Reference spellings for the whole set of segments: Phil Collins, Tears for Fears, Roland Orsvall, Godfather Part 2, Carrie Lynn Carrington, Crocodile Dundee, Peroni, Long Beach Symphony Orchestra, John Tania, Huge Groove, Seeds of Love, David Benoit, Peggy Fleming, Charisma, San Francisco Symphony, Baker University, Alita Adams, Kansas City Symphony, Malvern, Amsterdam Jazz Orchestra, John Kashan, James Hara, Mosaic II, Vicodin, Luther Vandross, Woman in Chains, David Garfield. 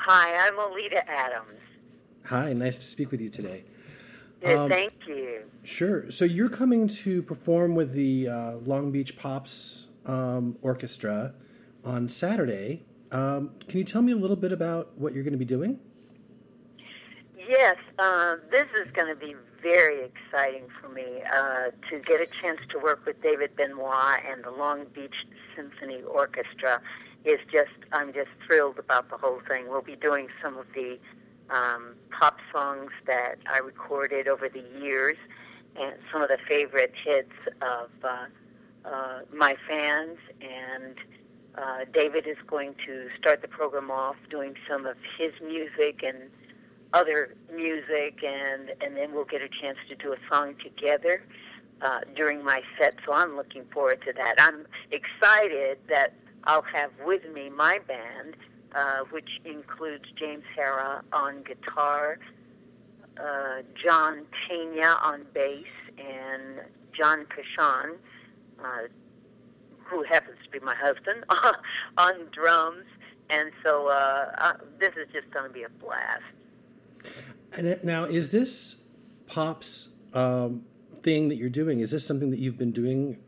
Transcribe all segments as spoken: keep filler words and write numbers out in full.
Hi, I'm Alita Adams. Hi, nice to speak with you today. Yeah, um, thank you. Sure. So you're coming to perform with the uh, Long Beach Pops um, Orchestra on Saturday. Um, can you tell me a little bit about what you're going to be doing? Yes, uh, this is going to be very exciting for me uh, to get a chance to work with David Benoit and the Long Beach Symphony Orchestra. Is just I'm just thrilled about the whole thing. We'll be doing some of the um, pop songs that I recorded over the years, and some of the favorite hits of uh, uh, my fans. And uh, David is going to start the program off doing some of his music and other music, and, and then we'll get a chance to do a song together uh, during my set. So I'm looking forward to that. I'm excited that I'll have with me my band, uh, which includes James Hara on guitar, uh, John Tania on bass, and John Kashan, uh, who happens to be my husband, on drums. And so uh, uh, this is just going to be a blast. And now, is this Pops um, thing that you're doing, is this something that you've been doing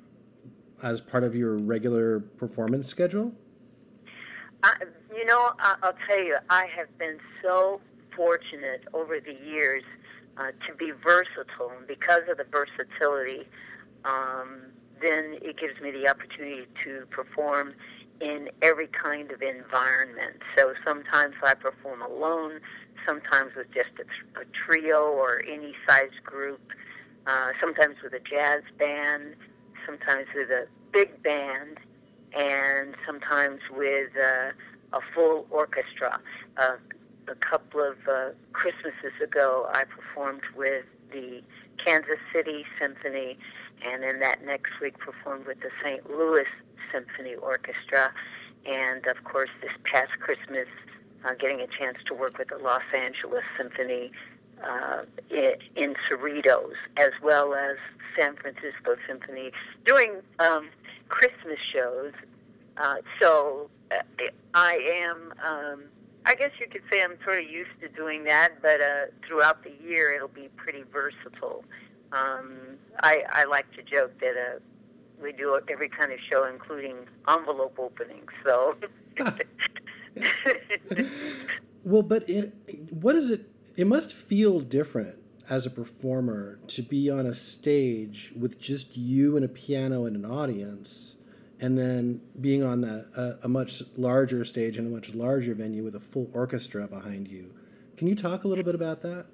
as part of your regular performance schedule? Uh, you know, I'll tell you, I have been so fortunate over the years uh, to be versatile. And because of the versatility, um, then it gives me the opportunity to perform in every kind of environment. So sometimes I perform alone, sometimes with just a, tr- a trio or any size group, uh, sometimes with a jazz band, sometimes with a big band, and sometimes with uh, a full orchestra. Uh, a couple of uh, Christmases ago, I performed with the Kansas City Symphony, and then that next week performed with the Saint Louis Symphony Orchestra, and of course this past Christmas uh, getting a chance to work with the Los Angeles Symphony uh, in Cerritos, as well as San Francisco Symphony, doing um, Christmas shows. Uh, so I am, um, I guess you could say I'm sort of used to doing that, but uh, throughout the year it'll be pretty versatile. Um, I, I like to joke that uh, we do every kind of show, including envelope openings. So, well, but it, what is it? It must feel different as a performer to be on a stage with just you and a piano and an audience, and then being on that uh, a much larger stage and a much larger venue with a full orchestra behind you. Can you talk a little bit about that?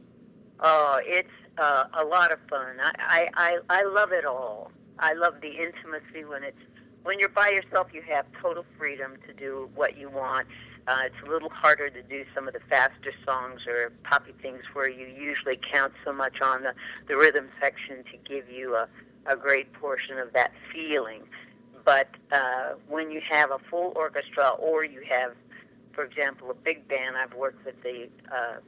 Oh, it's uh, a lot of fun. I, I, I love it all. I love the intimacy when it's when you're by yourself. You have total freedom to do what you want. Uh, it's a little harder to do some of the faster songs or poppy things where you usually count so much on the, the rhythm section to give you a, a great portion of that feeling. But uh, when you have a full orchestra, or you have, for example, a big band, I've worked with the uh,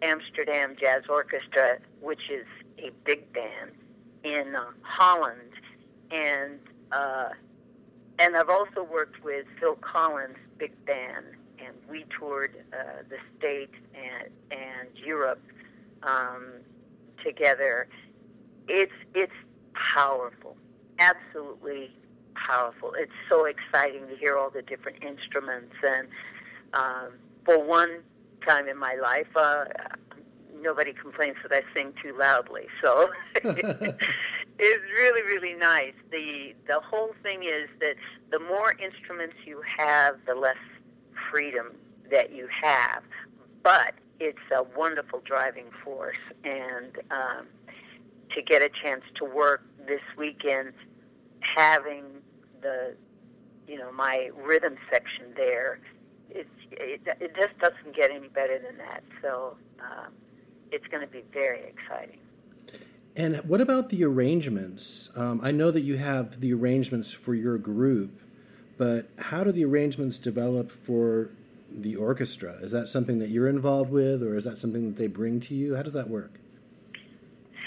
Amsterdam Jazz Orchestra, which is a big band in uh, Holland, and uh, and I've also worked with Phil Collins' big band, and we toured uh, the States and and Europe um, together. It's it's powerful, absolutely powerful. It's so exciting to hear all the different instruments, and um, for one time in my life, uh, nobody complains that I sing too loudly. So it's really, really nice. The the whole thing is that the more instruments you have, the less freedom that you have. But it's a wonderful driving force. And um, to get a chance to work this weekend, having the you know my rhythm section there, It, it it just doesn't get any better than that. So um, it's going to be very exciting. And what about the arrangements? Um, I know that you have the arrangements for your group, but how do the arrangements develop for the orchestra? Is that something that you're involved with, or is that something that they bring to you? How does that work?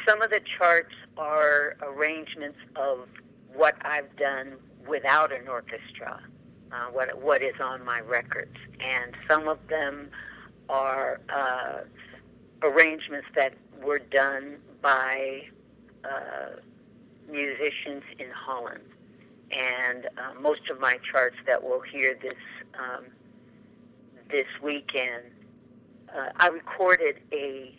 Some of the charts are arrangements of what I've done without an orchestra. uh, what what is on my records, and some of them are uh, arrangements that were done by uh, musicians in Holland. And uh, most of my charts that we'll hear this um, this weekend, uh, I recorded a,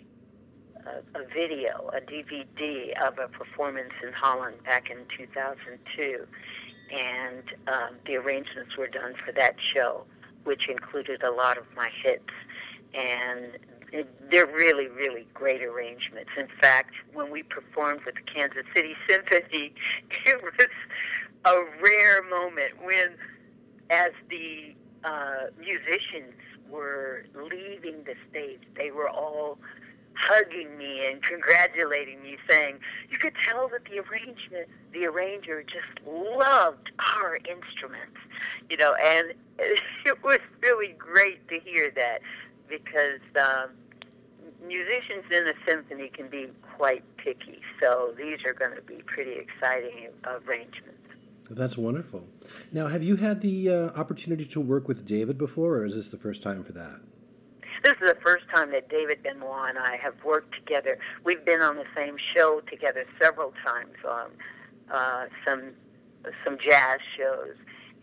a a video, a D V D of a performance in Holland back in two thousand two, and um, the arrangements were done for that show, which included a lot of my hits, and it, they're really, really great arrangements. In fact, when we performed with the Kansas City Symphony, it was a rare moment when, as the uh, musicians were leaving the stage, they were all hugging me and congratulating me, saying, you could tell that the arrangement, the arranger just loved our instruments, you know, and it was really great to hear that, because um, musicians in a symphony can be quite picky, so these are going to be pretty exciting arrangements. That's wonderful. Now, have you had the uh, opportunity to work with David before, or is this the first time for that? This is the first time that David Benoit and I have worked together. We've been on the same show together several times on uh, some some jazz shows,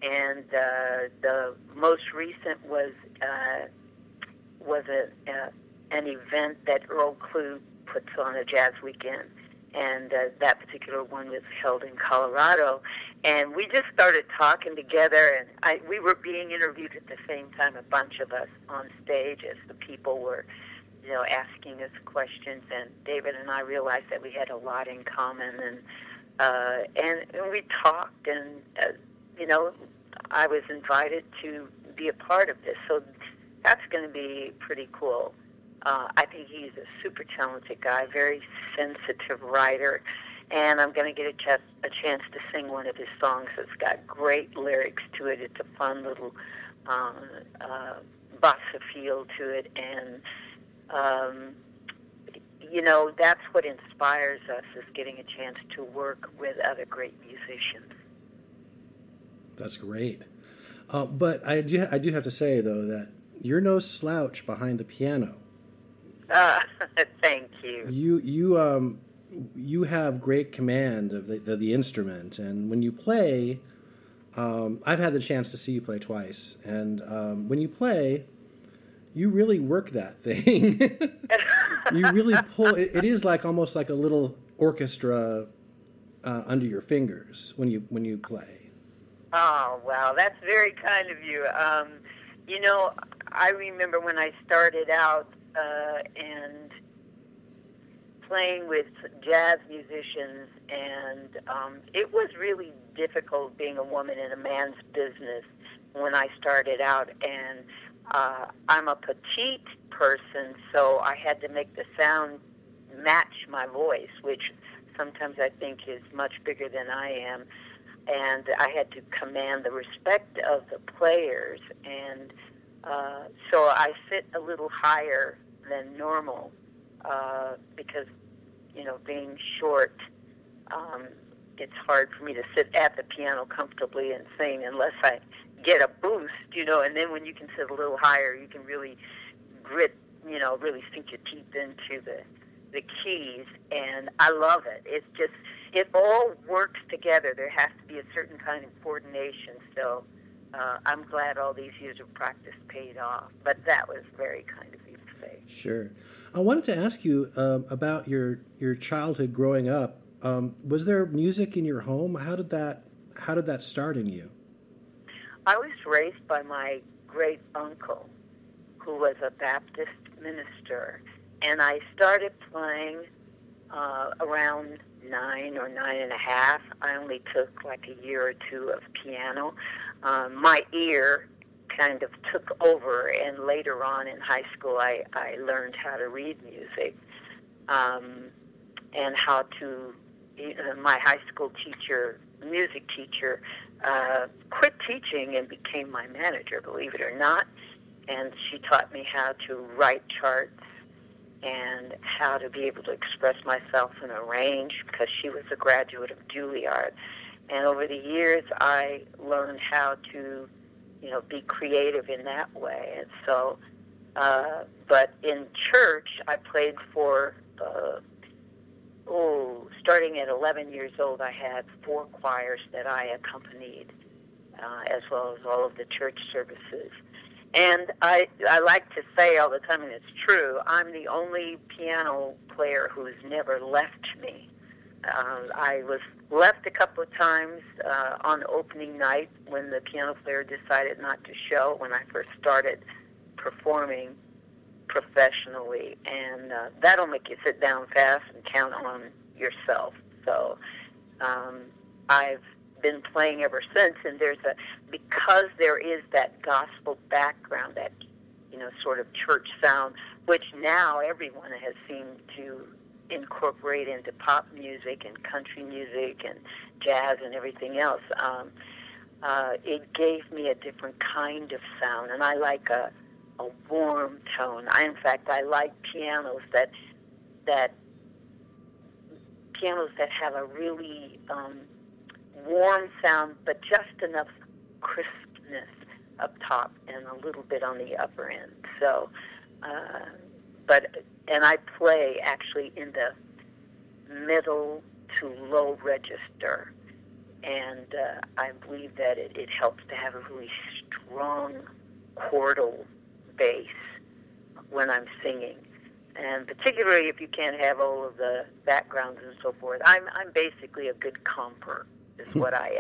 and uh, the most recent was uh, was a, uh, an event that Earl Klug puts on, a jazz weekend. And uh, that particular one was held in Colorado. And we just started talking together, and I, we were being interviewed at the same time, a bunch of us on stage, as the people were, you know, asking us questions. And David and I realized that we had a lot in common. And uh, and, and we talked, and, uh, you know, I was invited to be a part of this. So that's going to be pretty cool. Uh, I think he's a super talented guy, very sensitive writer, and I'm going to get a, ch- a chance to sing one of his songs that's got great lyrics to it. It's a fun little um, uh, bossa feel to it, and, um, you know, that's what inspires us, is getting a chance to work with other great musicians. That's great. Uh, but I do, I do have to say, though, that you're no slouch behind the piano. Uh, thank you. You you um you have great command of the, the, the instrument, and when you play, um, I've had the chance to see you play twice, and um, when you play, you really work that thing. You really pull. It, it is like almost like a little orchestra uh, under your fingers when you when you play. Oh wow, that's very kind of you. Um, you know, I remember when I started out. Uh, and playing with jazz musicians, and um, it was really difficult being a woman in a man's business when I started out, and uh, I'm a petite person, so I had to make the sound match my voice, which sometimes I think is much bigger than I am, and I had to command the respect of the players, and uh, so I sit a little higher than normal, uh, because, you know, being short, um, it's hard for me to sit at the piano comfortably and sing unless I get a boost, you know, and then when you can sit a little higher, you can really grit, you know, really sink your teeth into the, the keys, and I love it. It's just, it all works together. There has to be a certain kind of coordination, so... Uh, I'm glad all these years of practice paid off, but that was very kind of you to say. Sure. I wanted to ask you um, about your your childhood growing up. Um, was there music in your home? How did that How did that start in you? I was raised by my great uncle, who was a Baptist minister, and I started playing uh, around nine or nine and a half. I only took like a year or two of piano. Um, my ear kind of took over, and later on in high school I, I learned how to read music, um, and how to, uh, my high school teacher, music teacher, uh, quit teaching and became my manager, believe it or not, and she taught me how to write charts and how to be able to express myself and arrange, because she was a graduate of Juilliard. And over the years, I learned how to you know, be creative in that way. And so, uh, but in church, I played for, uh, oh, starting at eleven years old, I had four choirs that I accompanied, uh, as well as all of the church services. And I, I like to say all the time, and it's true, I'm the only piano player who's never left me. Uh, I was left a couple of times uh, on opening night when the piano player decided not to show when I first started performing professionally. And uh, that'll make you sit down fast and count on yourself. So um, I've been playing ever since, and there's a, because there is that gospel background, that, you know, sort of church sound, which now everyone has seemed to incorporate into pop music and country music and jazz and everything else. Um, uh, it gave me a different kind of sound, and I like a, a warm tone. I, in fact, I like pianos that that pianos that have a really um, warm sound, but just enough crispness up top and a little bit on the upper end. So, uh, but. And I play actually in the middle to low register, and uh, I believe that it, it helps to have a really strong chordal bass when I'm singing, and particularly if you can't have all of the backgrounds and so forth. I'm I'm basically a good comper, is what I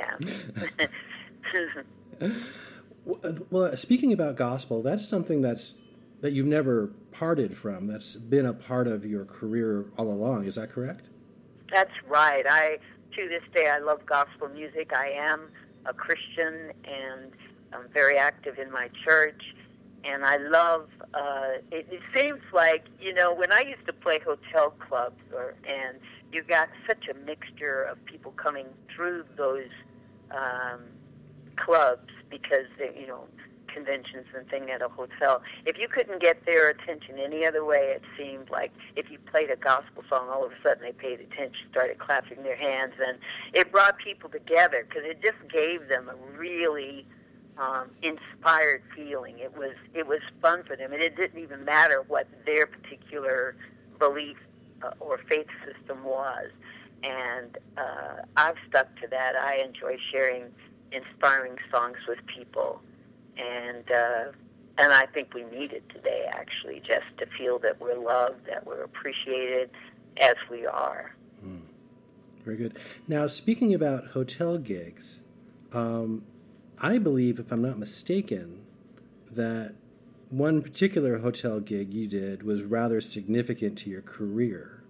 am. Well, speaking about gospel, that's something that's that you've never parted from, that's been a part of your career all along, is that correct? That's right. I, to this day, I love gospel music. I am a Christian, and I'm very active in my church, and I love, uh, it, it seems like, you know, when I used to play hotel clubs, or, and you got such a mixture of people coming through those um, clubs because, they, you know, conventions and thing at a hotel. If you couldn't get their attention any other way, it seemed like if you played a gospel song, all of a sudden they paid attention, started clapping their hands, and it brought people together because it just gave them a really um, inspired feeling. It was it was fun for them, and it didn't even matter what their particular belief uh, or faith system was. And uh, I've stuck to that. I enjoy sharing inspiring songs with people. And uh, and I think we need it today, actually, just to feel that we're loved, that we're appreciated as we are. Mm. Very good. Now, speaking about hotel gigs, um, I believe, if I'm not mistaken, that one particular hotel gig you did was rather significant to your career.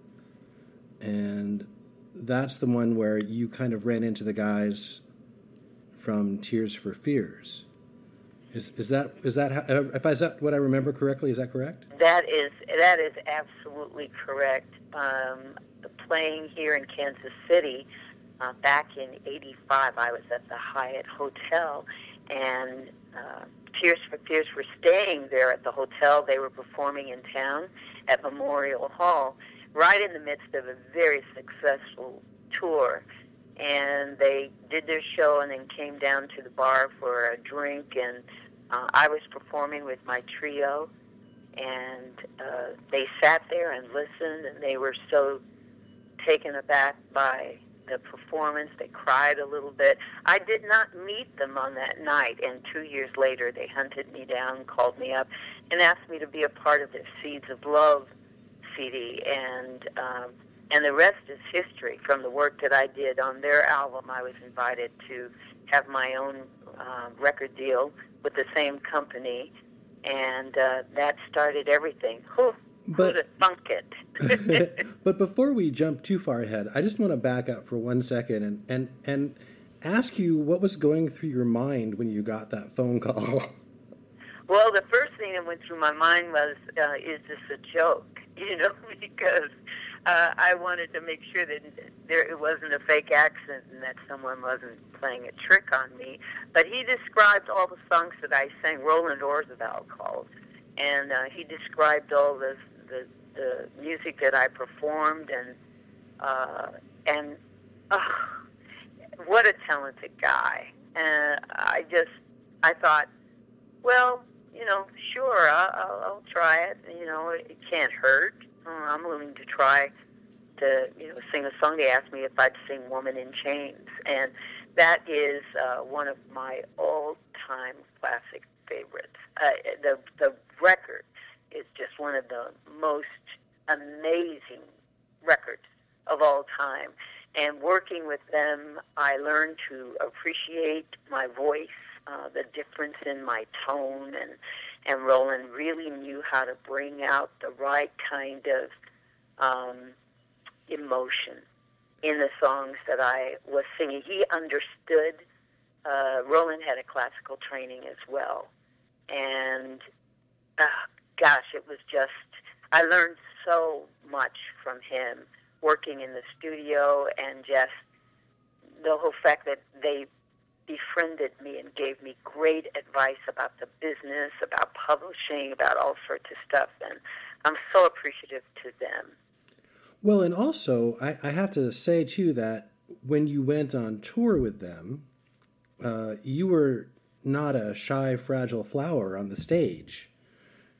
And that's the one where you kind of ran into the guys from Tears for Fears. Is is that is that how, if I, is that what I remember correctly? Is that correct? That is that is absolutely correct. Um, playing here in Kansas City uh, back in eighty-five, I was at the Hyatt Hotel, and uh, Tears for Fears were staying there at the hotel. They were performing in town at Memorial Hall, right in the midst of a very successful tour. And they did their show and then came down to the bar for a drink, and uh, I was performing with my trio, and uh, they sat there and listened, and they were so taken aback by the performance. They cried a little bit. I did not meet them on that night, and two years later they hunted me down, called me up, and asked me to be a part of their Seeds of Love C D, and um, And the rest is history. From the work that I did on their album, I was invited to have my own uh, record deal with the same company, and uh, that started everything. Who would have thunk it? But before we jump too far ahead, I just want to back up for one second and, and, and ask you what was going through your mind when you got that phone call. Well, the first thing that went through my mind was, uh, is this a joke? You know, because uh, I wanted to make sure that there it wasn't a fake accent and that someone wasn't playing a trick on me. But he described all the songs that I sang. Roland Orsvall called, and uh, he described all the, the the music that I performed, and uh, and oh, what a talented guy! And I just I thought, well, you know, sure, I'll, I'll try it. You know, it can't hurt. I'm willing to try to, you know, sing a song. They asked me if I'd sing Woman in Chains, and that is uh, one of my all-time classic favorites. Uh, the the record is just one of the most amazing records of all time. And working with them, I learned to appreciate my voice, uh, the difference in my tone, and and Roland really knew how to bring out the right kind of um, emotion in the songs that I was singing. He understood. Uh, Roland had a classical training as well, and uh, gosh, it was just, I learned so much from him working in the studio, and just the whole fact that they befriended me and gave me great advice about the business, about publishing, about all sorts of stuff, and I'm so appreciative to them. Well, and also, I, I have to say, too, that when you went on tour with them, uh, you were not a shy, fragile flower on the stage.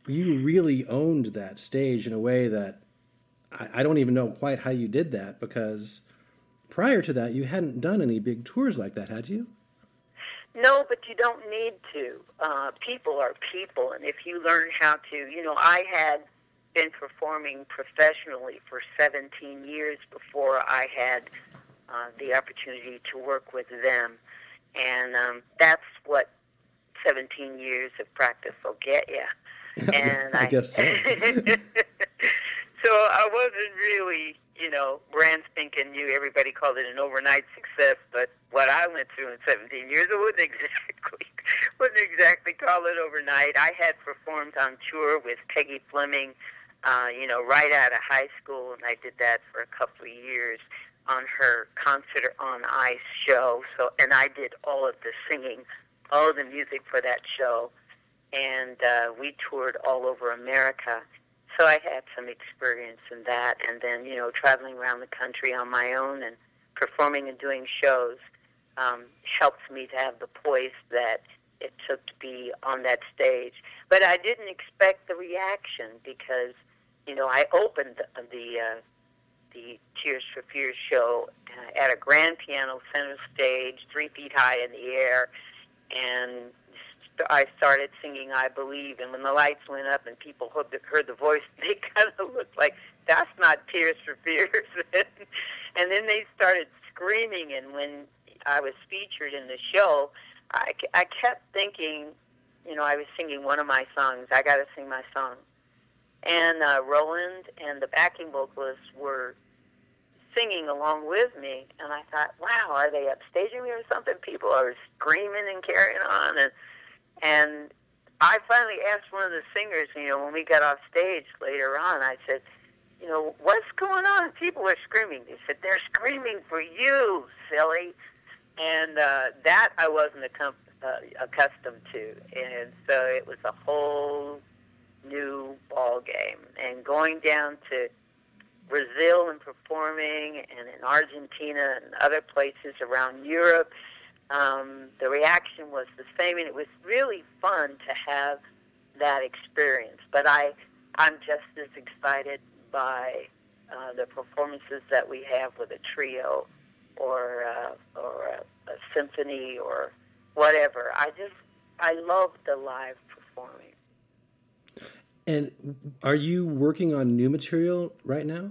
You really owned that stage in a way that I, I don't even know quite how you did that, because prior to that, you hadn't done any big tours like that, had you? No, but you don't need to. Uh, people are people, and if you learn how to, you know, I had been performing professionally for seventeen years before I had uh, the opportunity to work with them, and um, that's what seventeen years of practice will get you. And I, I guess so. So I wasn't really, you know, brand spanking new. Everybody called it an overnight success, but what I went through in seventeen years, I wouldn't exactly, wouldn't exactly call it overnight. I had performed on tour with Peggy Fleming, uh, you know, right out of high school, and I did that for a couple of years on her Concert on Ice show. So, and I did all of the singing, all of the music for that show, and uh, we toured all over America. So I had some experience in that, and then, you know, traveling around the country on my own and performing and doing shows um, helped me to have the poise that it took to be on that stage. But I didn't expect the reaction, because, you know, I opened the the, uh, the Tears for Fears show at a grand piano center stage, three feet high in the air, and I started singing I Believe, and when the lights went up and people heard the, heard the voice, they kind of looked like, that's not Tears for Fears. And then they started screaming, and when I was featured in the show, I, I kept thinking, you know, I was singing one of my songs, I got to sing my song. And uh, Roland and the backing vocalists were singing along with me, and I thought, wow, are they upstaging me or something? People are screaming and carrying on, and And I finally asked one of the singers, you know, when we got off stage later on, I said, you know, what's going on? People are screaming. They said, they're screaming for you, silly. And uh, that I wasn't accom- uh, accustomed to. And so it was a whole new ball game. And going down to Brazil and performing, and in Argentina and other places around Europe, Um, the reaction was the same, and it was really fun to have that experience. But I, I'm just as excited by uh, the performances that we have with a trio or uh, or a, a symphony or whatever. I just, I love the live performing. And are you working on new material right now?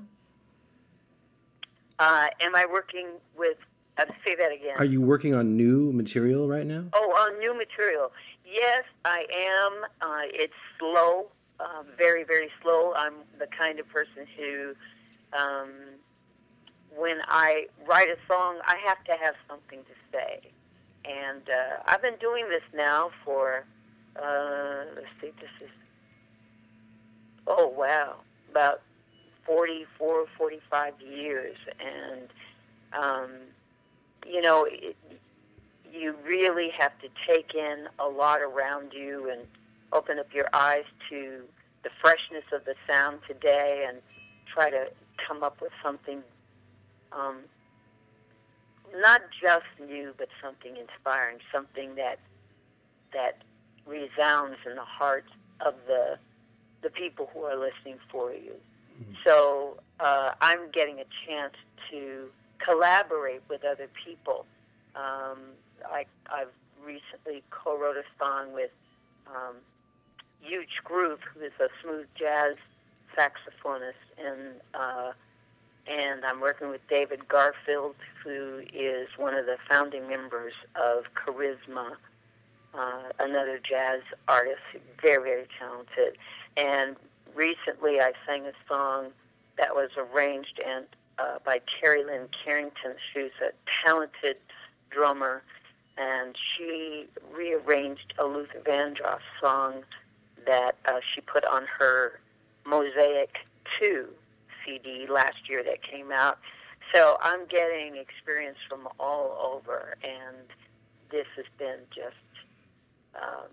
Uh, am I working with... Uh, say that again. Are you working on new material right now? Oh, on new material. Yes, I am. Uh, it's slow, uh, very, very slow. I'm the kind of person who, um, when I write a song, I have to have something to say. And uh, I've been doing this now for, uh, let's see, this is, oh, wow, about forty-four, forty-five years. And, um, you know, it, you really have to take in a lot around you and open up your eyes to the freshness of the sound today and try to come up with something um, not just new, but something inspiring, something that that resounds in the heart of the the people who are listening for you. Mm-hmm. So uh, I'm getting a chance to collaborate with other people. Um, I, I've recently co-wrote a song with um, Huge Groove, who is a smooth jazz saxophonist, and uh, and I'm working with David Garfield, who is one of the founding members of Charisma, uh, another jazz artist, very, very talented. And recently I sang a song that was arranged and uh, by Carrie Lynn Carrington. She's a talented drummer, and she rearranged a Luther Vandross song that uh, she put on her Mosaic two C D last year that came out. So I'm getting experience from all over, and this has been just, um,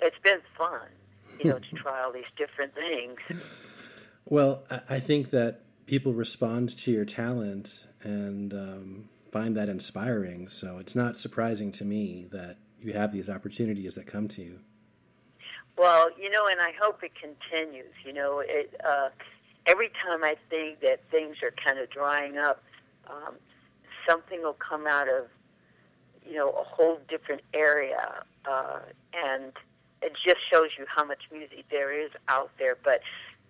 it's been fun, you know, to try all these different things. Well, I think that people respond to your talent and um, find that inspiring, so it's not surprising to me that you have these opportunities that come to you. Well, you know, and I hope it continues. You know, it, uh, every time I think that things are kind of drying up, um, something will come out of, you know, a whole different area. Uh, and it just shows you how much music there is out there. But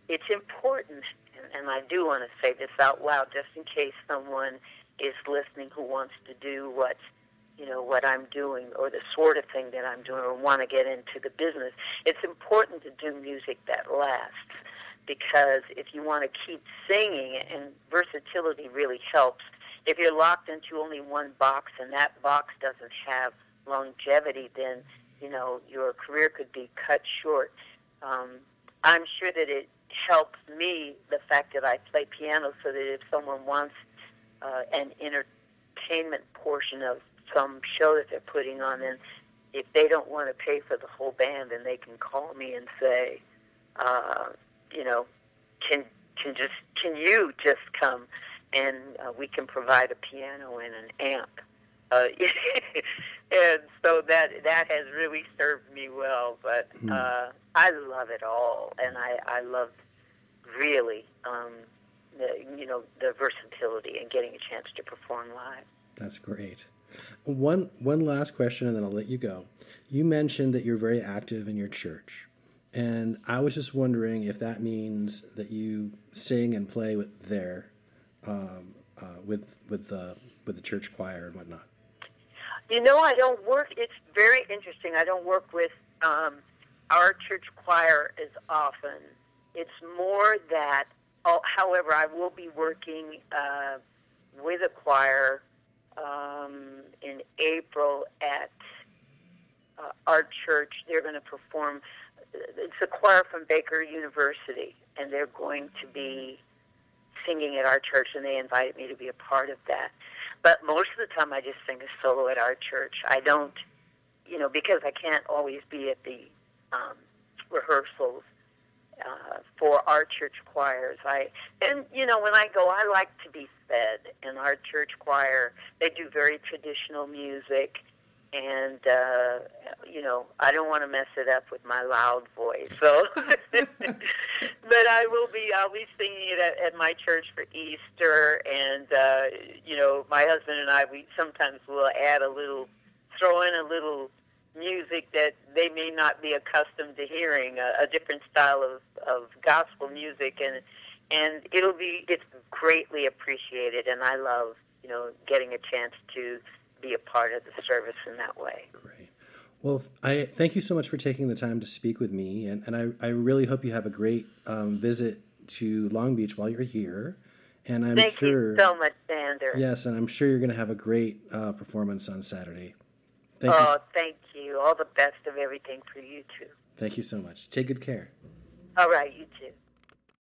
it's important, and I do want to say this out loud just in case someone is listening who wants to do what, you know, what I'm doing or the sort of thing that I'm doing or want to get into the business. It's important to do music that lasts, because if you want to keep singing, and versatility really helps, if you're locked into only one box and that box doesn't have longevity, then, you know, your career could be cut short. Um, I'm sure that it helps me, the fact that I play piano, so that if someone wants uh, an entertainment portion of some show that they're putting on, and if they don't want to pay for the whole band, then they can call me and say, uh, you know, can can just can you just come, and uh, we can provide a piano and an amp, uh, and so that that has really served me well. But uh, I love it all, and I I love really um, the, you know, the versatility and getting a chance to perform live. That's great. One one last question, and then I'll let you go. You mentioned that you're very active in your church, and I was just wondering if that means that you sing and play with there, um, uh, with with the with the church choir and whatnot. You know, I don't work. It's very interesting. I don't work with um, our church choir as often. It's more that, oh, however, I will be working uh, with a choir Um, in April at uh, our church. They're going to perform, it's a choir from Baker University, and they're going to be singing at our church, and they invited me to be a part of that. But most of the time I just sing a solo at our church. I don't, you know, because I can't always be at the um, rehearsals Uh, for our church choirs. I and you know when I go, I like to be fed. And our church choir, they do very traditional music, and uh, you know I don't want to mess it up with my loud voice. So, but I will be. I'll be singing it at, at my church for Easter, and uh, you know my husband and I, we sometimes will add a little, throw in a little music that they may not be accustomed to hearing, a, a different style of, of gospel music, and and it'll be it's greatly appreciated, and I love, you know, getting a chance to be a part of the service in that way. Great. Well, I thank you so much for taking the time to speak with me, and, and I, I really hope you have a great um, visit to Long Beach while you're here. And I'm thank sure, you so much, Sander. Yes, and I'm sure you're going to have a great uh, performance on Saturday. Thank oh, you. Thank you. All the best of everything for you, too. Thank you so much. Take good care. All right, you too.